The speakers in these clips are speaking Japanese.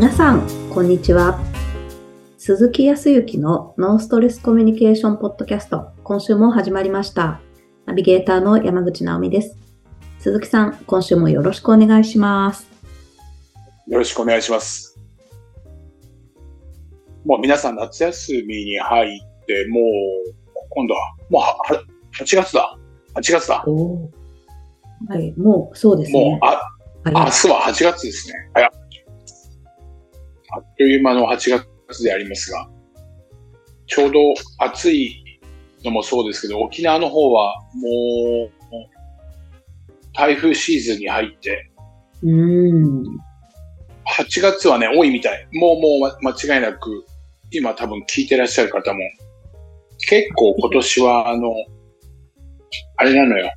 皆さんこんにちは。鈴木康之のノーストレスコミュニケーションポッドキャスト、今週も始まりました。ナビゲーターの山口直美です。鈴木さん、今週もよろしくお願いします。よろしくお願いします。もう皆さん夏休みに入って、もう今度はもう8月だ。はい、もうそうですね。もう明日は8月ですね。はい、あっという間の8月でありますが、ちょうど暑いのもそうですけど、沖縄の方はもう台風シーズンに入って、8月はね、多いみたい。もう間違いなく、今多分聞いてらっしゃる方も、結構今年はあれなのよ、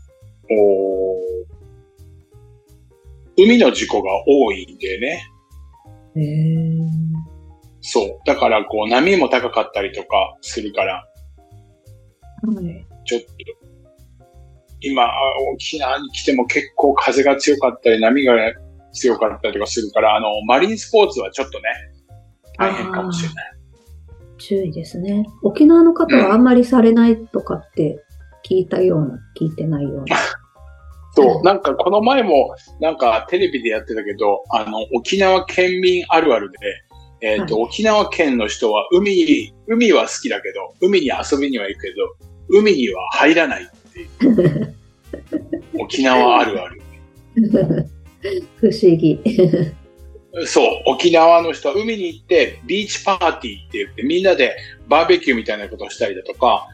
海の事故が多いんでね。そう。だからこう波も高かったりとかするから、ちょっと今沖縄に来ても結構風が強かったり波が強かったりとかするから、マリンスポーツはちょっとね、大変かもしれない。注意ですね。沖縄の方はあんまりされないとかって聞いたような、聞いてないような。そう、なんかこの前もなんかテレビでやってたけど、沖縄県民あるあるで、はい、沖縄県の人は海は好きだけど、海に遊びには行くけど、海には入らないっていう。沖縄あるある。不思議。そう、沖縄の人は海に行ってビーチパーティーって言って、みんなでバーベキューみたいなことをしたりだとか、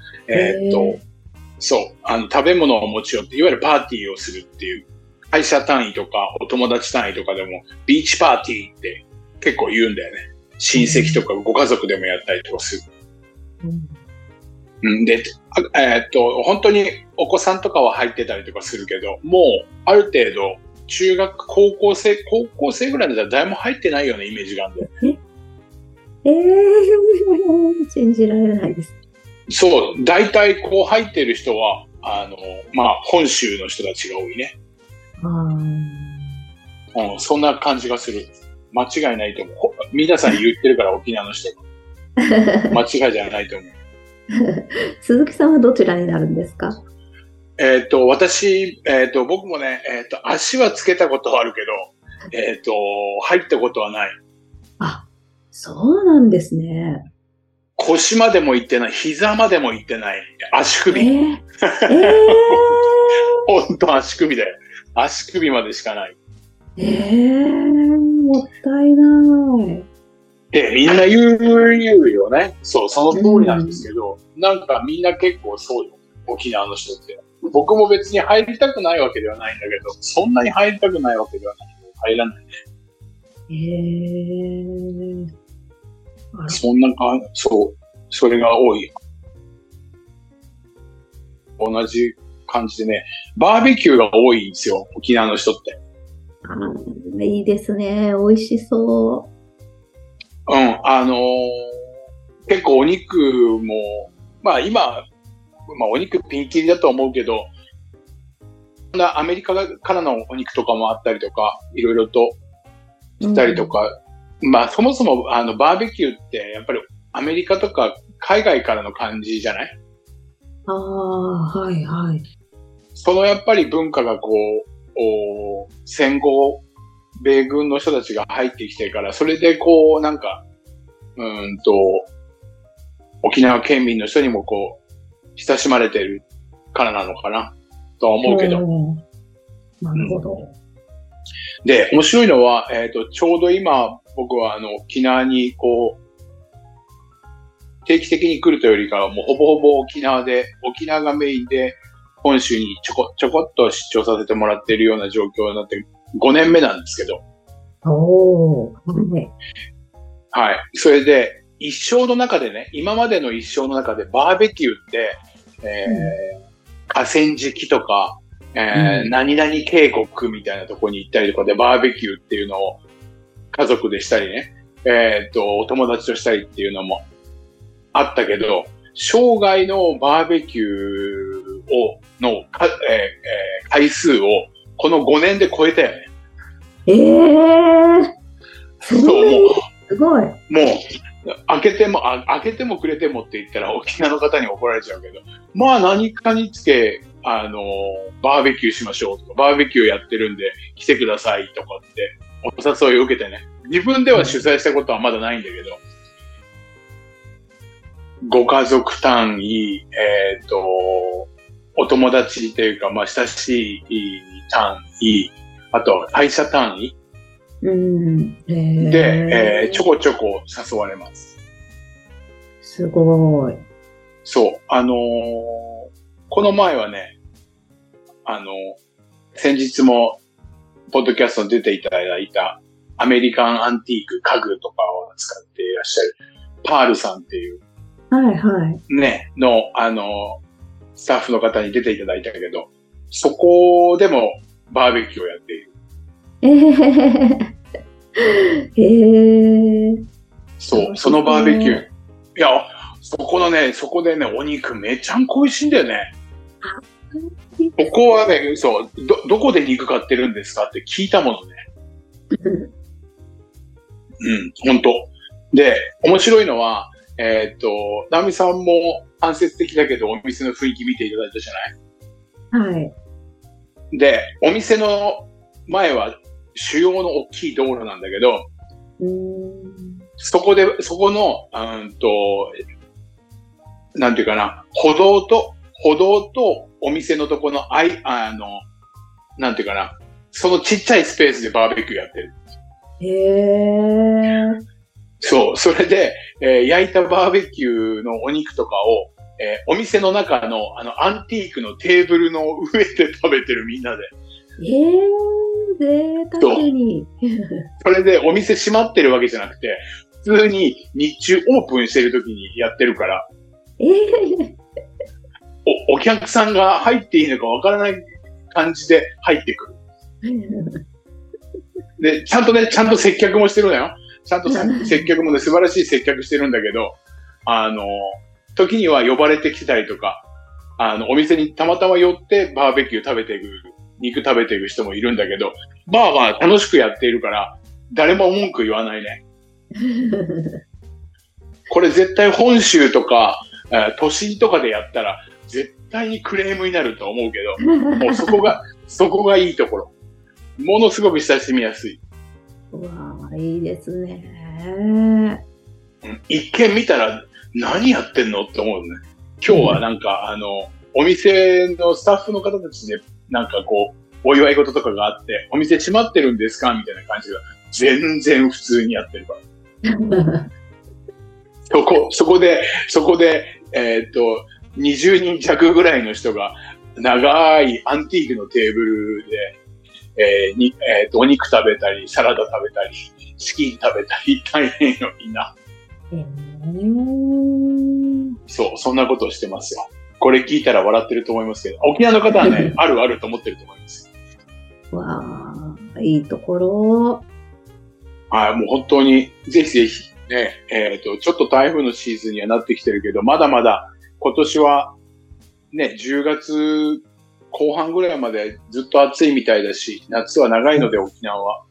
そう、食べ物を持ち寄って、いわゆるパーティーをするっていう、会社単位とか、お友達単位とかでも、ビーチパーティーって結構言うんだよね。親戚とかご家族でもやったりとかする。で、本当にお子さんとかは入ってたりとかするけど、もう、ある程度、中学、高校生ぐらいだったら誰も入ってないようなイメージがあるんだよね。信じられないです。そう、大体こう入ってる人は、本州の人たちが多いね。そんな感じがする。間違いないと思う。皆さん言ってるから、沖縄の人が。間違いじゃないと思う。鈴木さんはどちらになるんですか？私、僕もね、足はつけたことはあるけど、入ったことはない。あ、そうなんですね。腰までも行ってない、膝までも行ってない、足首。ほんと足首だよ。足首までしかない。もったいない。で、みんな言うよね。そう、その通りなんですけど、なんかみんな結構そうよ、沖縄の人って。僕も別に入りたくないわけではないんだけど、そんなに入りたくないわけではないので、入らないね。そんな感じ、そう、それが多い。同じ感じでね、バーベキューが多いんですよ、沖縄の人って。いいですね、美味しそう。結構お肉も、今、お肉ピンキリだと思うけど、アメリカからのお肉とかもあったりとか、いろいろと来たりとか、そもそもバーベキューってやっぱりアメリカとか海外からの感じじゃない？はいはい。そのやっぱり文化がこう、戦後、米軍の人たちが入ってきてから、それでこうなんか、沖縄県民の人にもこう、親しまれてるからなのかな、とは思うけど。なるほど。で、面白いのは、ちょうど今、僕は沖縄にこう定期的に来るというよりかはもうほぼほぼ沖縄がメインで本州にちょこっと出張させてもらっているような状況になって5年目なんですけど。はい。それで一生の中でね、今までの一生の中でバーベキューって、河川敷とか、何々渓谷みたいなところに行ったりとかでバーベキューっていうのを家族でしたりね、お友達としたりっていうのもあったけど、生涯のバーベキュー回数をこの5年で超えたよね。そう、もうすごい。もう開けてもくれてもって言ったら沖縄の方に怒られちゃうけど、まあ何かにつけバーベキューしましょうとか、バーベキューやってるんで来てくださいとかってお誘いを受けてね、自分では主催したことはまだないんだけど、ご家族単位、お友達というか、まあ、親しい単位、あとは会社単位、で、ちょこちょこ誘われます。すごい。そう。この前はね、先日も、ポッドキャストに出ていただいた、アメリカンアンティーク家具とかを使っていらっしゃる、パールさんっていう、はいはい。ね、の、スタッフの方に出ていただいたけど、そこでもバーベキューをやっている。そう、そのバーベキュー。いや、そこでね、お肉めちゃんこ美味しいんだよね。ここはね、そう、どこで肉買ってるんですかって聞いたものね。うん、ほんと。で、面白いのは、ナミさんも間接的だけどお店の雰囲気見ていただいたじゃない？はい。で、お店の前は主要の大きい道路なんだけど、そこの、なんていうかな、歩道とお店のとこの、なんていうかな、そのちっちゃいスペースでバーベキューやってる。へー。そう、それで、焼いたバーベキューのお肉とかを、お店の中のアンティークのテーブルの上で食べてる、みんなで。贅沢に。それでお店閉まってるわけじゃなくて、普通に日中オープンしてる時にやってるから。お客さんが入っていいのかわからない感じで入ってくる。で、ちゃんと接客もしてるのよ。ちゃんと接客もね、素晴らしい接客してるんだけど、時には呼ばれてきたりとか、お店にたまたま寄ってバーベキュー食べていく、肉食べていく人もいるんだけど、まあまあ楽しくやっているから、誰も文句言わないね。これ絶対本州とか、都心とかでやったら、絶対にクレームになると思うけど、もうそこがいいところ。ものすごく親しみやすい。うわあ、いいですね。一見見たら何やってんのって思うね。今日はなんか、お店のスタッフの方たちでなんかこう、お祝い事とかがあって、お店閉まってるんですかみたいな感じが全然普通にやってるから。そこで、20人弱ぐらいの人が長いアンティークのテーブルで、お肉食べたり、サラダ食べたり、チキン食べたり、大変よ、みんな。そう、そんなことをしてますよ。これ聞いたら笑ってると思いますけど、沖縄の方はね、あるあると思ってると思います。わあ、いいところ。はい、もう本当に、ぜひぜひ、ね、ちょっと台風のシーズンにはなってきてるけど、まだまだ、今年は、ね、10月、後半ぐらいまでずっと暑いみたいだし、夏は長いので沖縄は。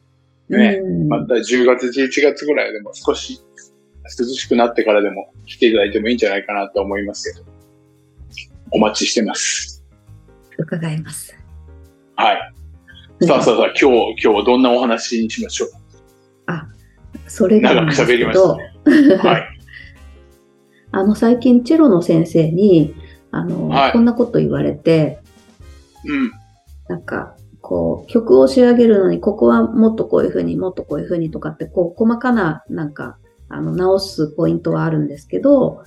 ね、また10月、11月ぐらいでも少し涼しくなってからでも来ていただいてもいいんじゃないかなと思いますけど。お待ちしてます。伺います。はい。さあ、今日どんなお話にしましょう。あ、それが長く喋りましたね。はい。最近チェロの先生に、こんなこと言われて、うん、なんか、こう、曲を仕上げるのに、ここはもっとこういう風に、もっとこういう風にとかって、こう、細かな、なんか、直すポイントはあるんですけど、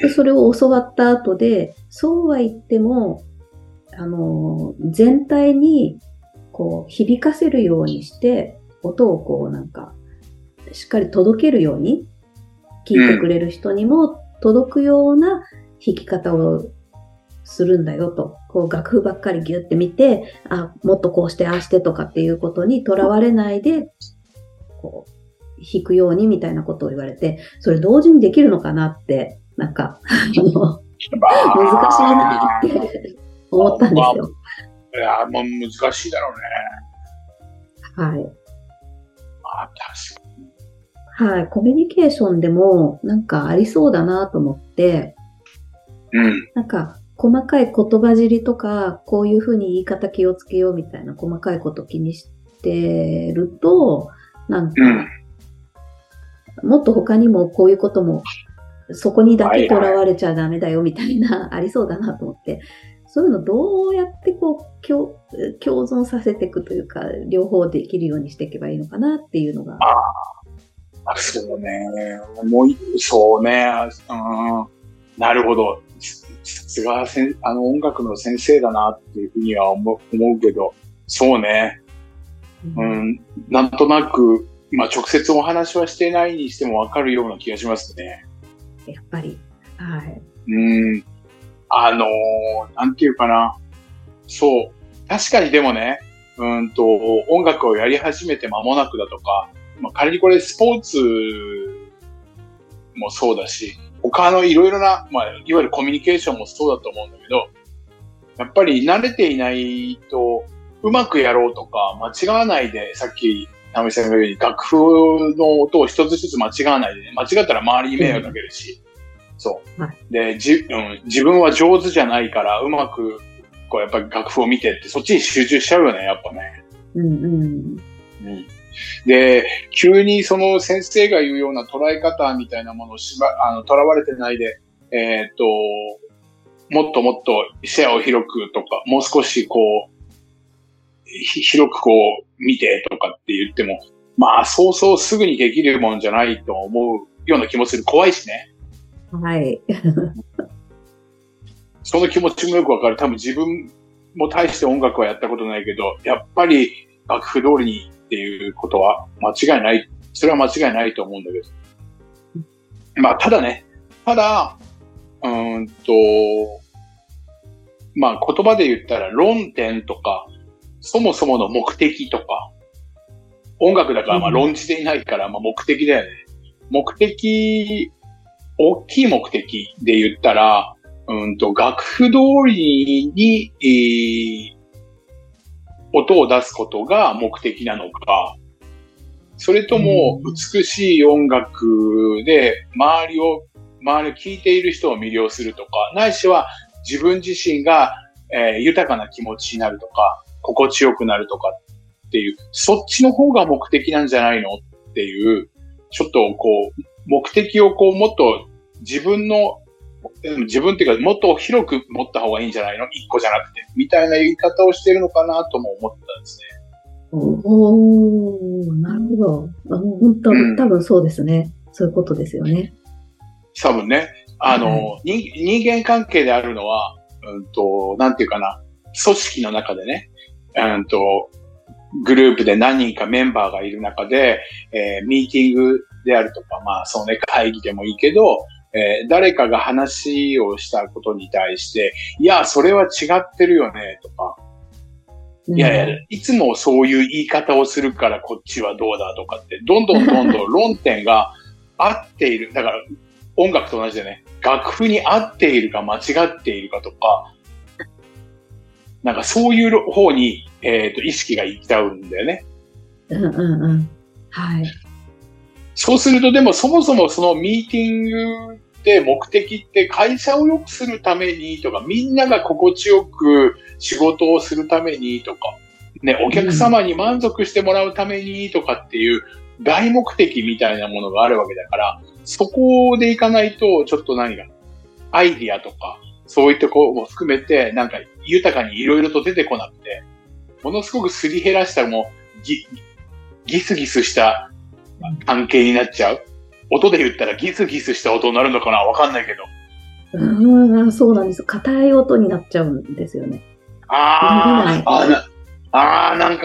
でそれを教わった後で、そうは言っても、全体に、こう、響かせるようにして、音をこう、なんか、しっかり届けるように、聴いてくれる人にも届くような弾き方を、するんだよと、こう楽譜ばっかりギュって見て、あ、もっとこうしてああしてとかっていうことにとらわれないで、こう弾くようにみたいなことを言われて、それ同時にできるのかなって、なんか難しいなって思ったんですよ。いや、もう難しいだろうね。はい。あ、確かに。はい、コミュニケーションでもなんかありそうだなと思って、うん、なんか細かい言葉尻とかこういうふうに言い方気をつけようみたいな細かいこと気にしてるとなんか、うん、もっと他にもこういうこともそこにだけとらわれちゃダメだよみたいな、はいはい、ありそうだなと思ってそういうのどうやってこう共存させていくというか両方できるようにしていけばいいのかなっていうのがそうね。そうね。なるほど。さすが音楽の先生だなっていうふうには思うけど、そうね。うん、なんとなく、まあ、直接お話はしてないにしてもわかるような気がしますね。やっぱり。はい。うん。なんていうかな。そう。確かにでもね、音楽をやり始めて間もなくだとか、まあ、仮にこれスポーツもそうだし、他のいろいろな、まあ、いわゆるコミュニケーションもそうだと思うんだけど、やっぱり慣れていないと、うまくやろうとか、間違わないで、さっき、ためさんが言うように、楽譜の音を一つ一つ間違わないでね、間違ったら周りに迷惑かけるし、そう。で、自分は上手じゃないから、うまく、こう、やっぱり楽譜を見てって、そっちに集中しちゃうよね、やっぱね。うんうん。うんで、急にその先生が言うような捉え方みたいなものを囚われてないで、もっともっと視野を広くとか、もう少しこう、広くこう見てとかって言っても、まあ、そうそうすぐにできるもんじゃないと思うような気もする。怖いしね。はい。その気持ちもよくわかる。多分自分も大して音楽はやったことないけど、やっぱり楽譜通りにっていうことは間違いない。それは間違いないと思うんだけど。まあ、ただ、まあ、言葉で言ったら論点とか、そもそもの目的とか、音楽だからまあ論じていないから、まあ目的だよね。大きい目的で言ったら、楽譜通りに、音を出すことが目的なのか、それとも美しい音楽で周りを聴いている人を魅了するとか、ないしは自分自身が、豊かな気持ちになるとか、心地よくなるとかっていう、そっちの方が目的なんじゃないのっていう、ちょっとこう、目的をこうもっと自分っていうか、もっと広く持った方がいいんじゃないの？一個じゃなくて。みたいな言い方をしてるのかなとも思ったんですね。なるほど。本当、多分そうですね。そういうことですよね。多分ね。人間関係であるのは、なんていうかな。組織の中でね、グループで何人かメンバーがいる中で、ミーティングであるとか、まあ、そうね、会議でもいいけど、誰かが話をしたことに対して、いや、それは違ってるよね、とか、いやいや、いつもそういう言い方をするからこっちはどうだとかって、どんどん論点が合っている。だから、音楽と同じでね、楽譜に合っているか間違っているかとか、なんかそういう方に、意識がいっちゃうんだよね。うんうんうん。はい。そうすると、でもそもそもそのミーティングで目的って会社を良くするためにとか、みんなが心地よく仕事をするためにとか、ね、お客様に満足してもらうためにとかっていう大目的みたいなものがあるわけだから、そこでいかないと、ちょっとアイディアとか、そういったことも含めて、なんか豊かにいろいろと出てこなくて、ものすごくすり減らしたもう、ギスギスした、関係になっちゃう。音で言ったらギスギスした音になるのかな？わかんないけど。そうなんです。硬い音になっちゃうんですよね。なんか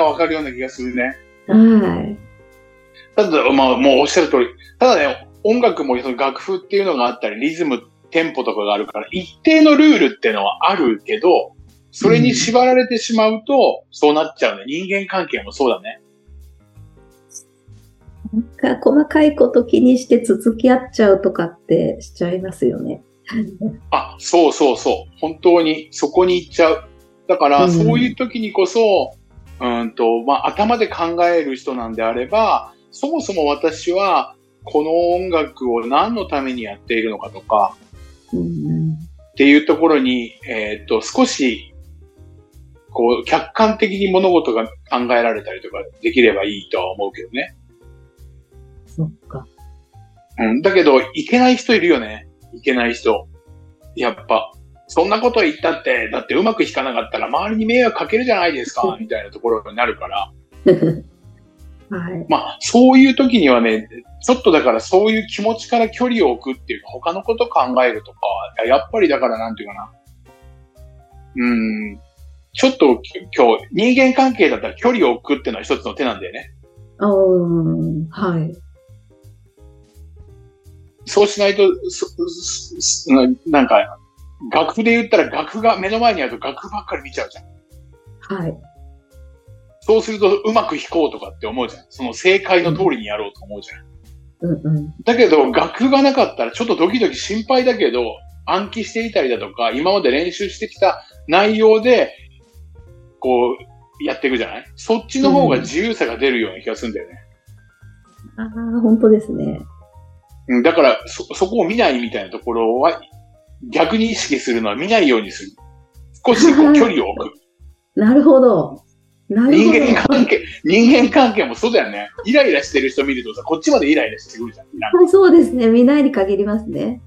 わかるような気がするね。はい。ただ、まあ、もうおっしゃる通り。ただね、音楽もその楽譜っていうのがあったり、リズム、テンポとかがあるから、一定のルールっていうのはあるけど、それに縛られてしまうと、そうなっちゃうね。人間関係もそうだね。なんか細かいこと気にして続き合っちゃうとかってしちゃいますよね。あ、そうそうそう。本当にそこに行っちゃう。だから、そういう時にこそ、まあ、頭で考える人なんであれば、そもそも私はこの音楽を何のためにやっているのかとか、っていうところに、少し、こう、客観的に物事が考えられたりとかできればいいとは思うけどね。そっか。うん。だけど、いけない人いるよね。いけない人。やっぱ、そんなこと言ったって、だってうまく弾かなかったら周りに迷惑かけるじゃないですか、みたいなところになるから。はい、まあ、そういう時にはね、ちょっとだからそういう気持ちから距離を置くっていうか、他のこと考えるとか、やっぱりだからなんていうかな。ちょっと今日、人間関係だったら距離を置くっていうのは一つの手なんだよね。はい。そうしないと、なんか、楽譜で言ったら楽譜が目の前にあると楽譜ばっかり見ちゃうじゃん。はい。そうするとうまく弾こうとかって思うじゃん。その正解の通りにやろうと思うじゃん。だけど楽譜がなかったらちょっとドキドキ心配だけど、暗記していたりだとか、今まで練習してきた内容で、こう、やっていくじゃない？そっちの方が自由さが出るような気がするんだよね。ああ、本当ですね。だから、そこを見ないみたいなところは、逆に意識するのは見ないようにする。少しこう距離を置く。なるほど。人間関係もそうだよね。イライラしてる人見るとさ、こっちまでイライラしてくるじゃん。はい、そうですね。見ないに限りますね。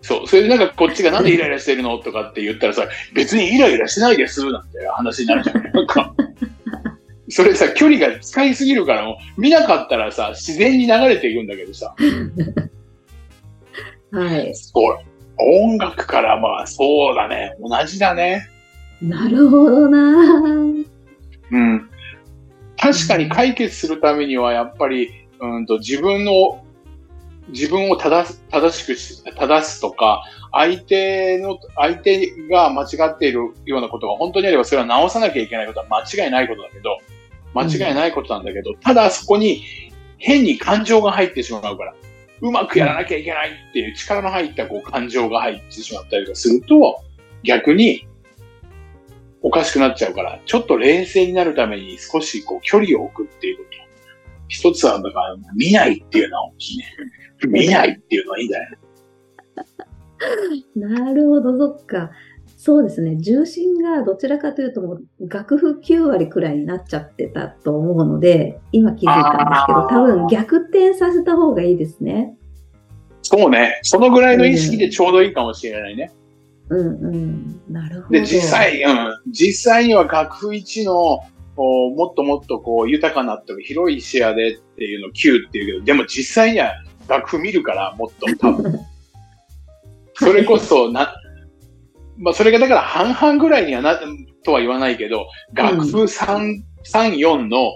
そう。それでなんかこっちがなんでイライラしてるのとかって言ったらさ、別にイライラしないですなんて話になるじゃん。なんかそれさ、距離が近いすぎるからもう見なかったらさ、自然に流れていくんだけどさ。はい。そう。音楽からまあそうだね。同じだね。なるほどな。うん、確かに解決するためにはやっぱり、自分を正しく正すとか、相手が間違っているようなことが本当にあればそれは直さなきゃいけないことは間違いないことなんだけど、ただそこに変に感情が入ってしまうから、うまくやらなきゃいけないっていう力の入ったこう感情が入ってしまったりとかすると、逆に、おかしくなっちゃうから、ちょっと冷静になるために少しこう距離を置くっていうこと。一つは、だから見ないっていうのは大きいね。見ないっていうのはいいんだよね。なるほど、そっか。そうですね。重心がどちらかというと、もう楽譜9割くらいになっちゃってたと思うので、今気づいたんですけど、多分逆転させた方がいいですね。そうね。そのぐらいの意識でちょうどいいかもしれないね。なるほど。で、実際には楽譜1のもっともっとこう豊かな広い視野でっていうのを9っていうけど、でも実際には楽譜見るからもっと多分。それこそまあそれがだから半々ぐらいにはなとは言わないけど、楽譜3、4の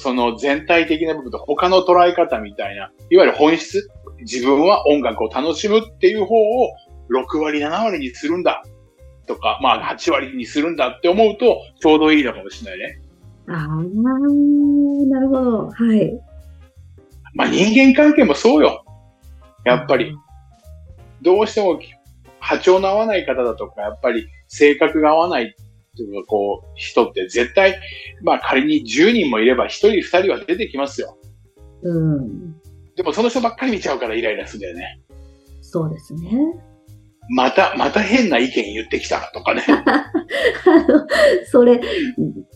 その全体的な部分と他の捉え方みたいな、いわゆる本質、自分は音楽を楽しむっていう方を6割、7割にするんだとか、まあ8割にするんだって思うとちょうどいいのかもしれないね。なるほど。はい。まあ人間関係もそうよ。やっぱり。どうしても波長の合わない方だとか、やっぱり性格が合わないというか、こう、人って絶対、まあ仮に10人もいれば1人、2人は出てきますよ。でもその人ばっかり見ちゃうからイライラするんだよね。そうですね。また変な意見言ってきたとかね。それ、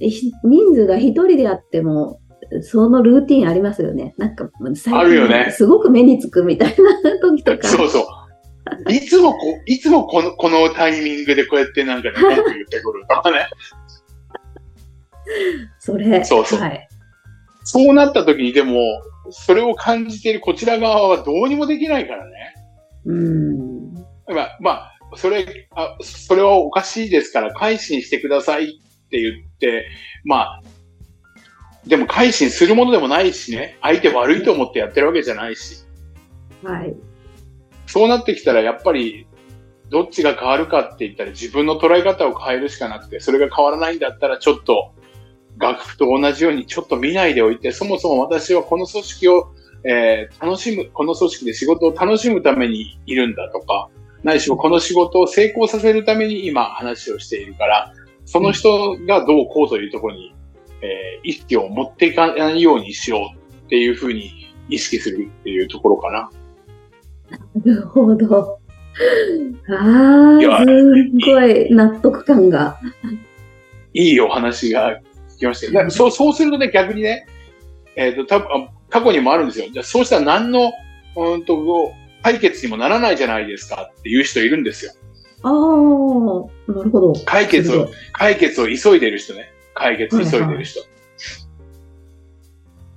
人数が一人であっても、そのルーティンありますよね。なんか、あるよね。すごく目につくみたいな時とか。そうそう。いつもこのタイミングでこうやってなんかね、文句言ってくるとかね。それ。そうそう。はい、そうなった時に、でも、それを感じているこちら側はどうにもできないからね。まあ、それはおかしいですから、改心してくださいって言って、まあ、でも改心するものでもないしね、相手悪いと思ってやってるわけじゃないし。はい。そうなってきたら、やっぱり、どっちが変わるかって言ったら、自分の捉え方を変えるしかなくて、それが変わらないんだったら、ちょっと、楽譜と同じように、ちょっと見ないでおいて、そもそも私はこの組織を、この組織で仕事を楽しむためにいるんだとか、ないしもこの仕事を成功させるために今話をしているから、その人がどうこうというところに、意識を持っていかないようにしようっていうふうに意識するっていうところかな。なるほど。ああ、すごい納得感が。いいお話が聞きましたよ。そうするとね、逆にね、過去にもあるんですよ。じゃあそうしたら何の解決にもならないじゃないですかっていう人いるんですよ。ああ、なるほど。解決を急いでる人ね。解決を急いでる人。はいは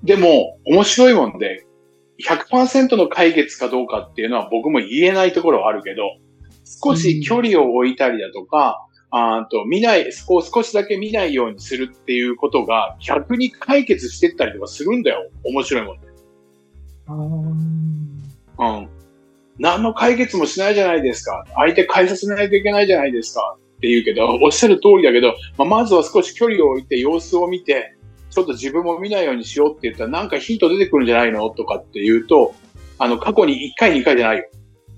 い、でも、面白いもんで、100% の解決かどうかっていうのは僕も言えないところはあるけど、少し距離を置いたりだとか、見ない、少しだけ見ないようにするっていうことが逆に解決してったりとかするんだよ。面白いもんね。うん。何の解決もしないじゃないですか。相手変えさせないといけないじゃないですかって言うけど、おっしゃる通りだけど、まずは少し距離を置いて様子を見て、ちょっと自分も見ないようにしようって言ったらなんかヒント出てくるんじゃないのとかっていうと、過去に1回2回じゃないよ。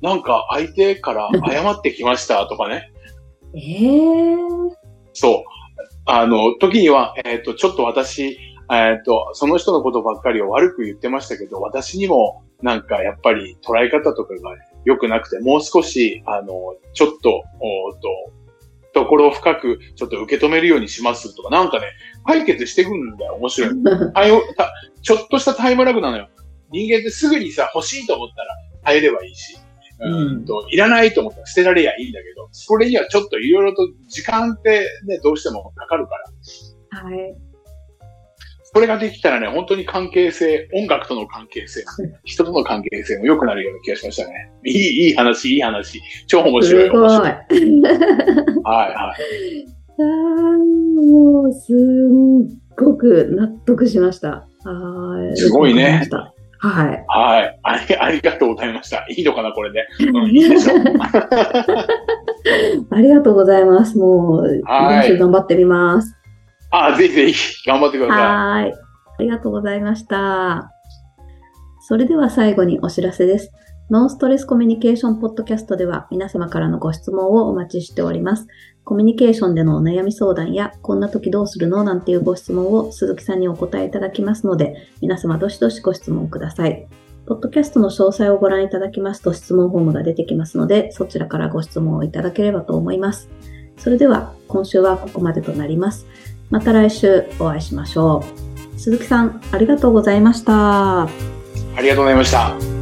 なんか相手から謝ってきましたとかね。そう。時には、ちょっと私、その人のことばっかりを悪く言ってましたけど、私にもなんかやっぱり捉え方とかが良くなくて、もう少し、ちょっと、ところを深くちょっと受け止めるようにしますとか、なんかね、解決してくるんだよ、面白い。ちょっとしたタイムラグなのよ。人間ってすぐにさ、欲しいと思ったら耐えればいいし、いらないと思ったら捨てられやいいんだけど、それにはちょっといろいろと時間ってね、どうしてもかかるから。はい。それができたらね、本当に関係性、音楽との関係性、人との関係性も良くなるような気がしましたね。いい話。超面白い。面白い。はい。もう、すんごく納得しました。すごいね。はい。はい。ありがとうございました。いいのかな、これで。いいでしょう。ありがとうございます。もう、練習頑張ってみます。ぜひぜひ頑張ってください。はい。ありがとうございました。それでは最後にお知らせです。ノンストレスコミュニケーションポッドキャストでは皆様からのご質問をお待ちしております。コミュニケーションでのお悩み相談や、こんな時どうするのなんていうご質問を鈴木さんにお答えいただきますので、皆様どしどしご質問ください。ポッドキャストの詳細をご覧いただきますと質問フォームが出てきますので、そちらからご質問をいただければと思います。それでは今週はここまでとなります。また来週お会いしましょう。鈴木さん、ありがとうございました。ありがとうございました。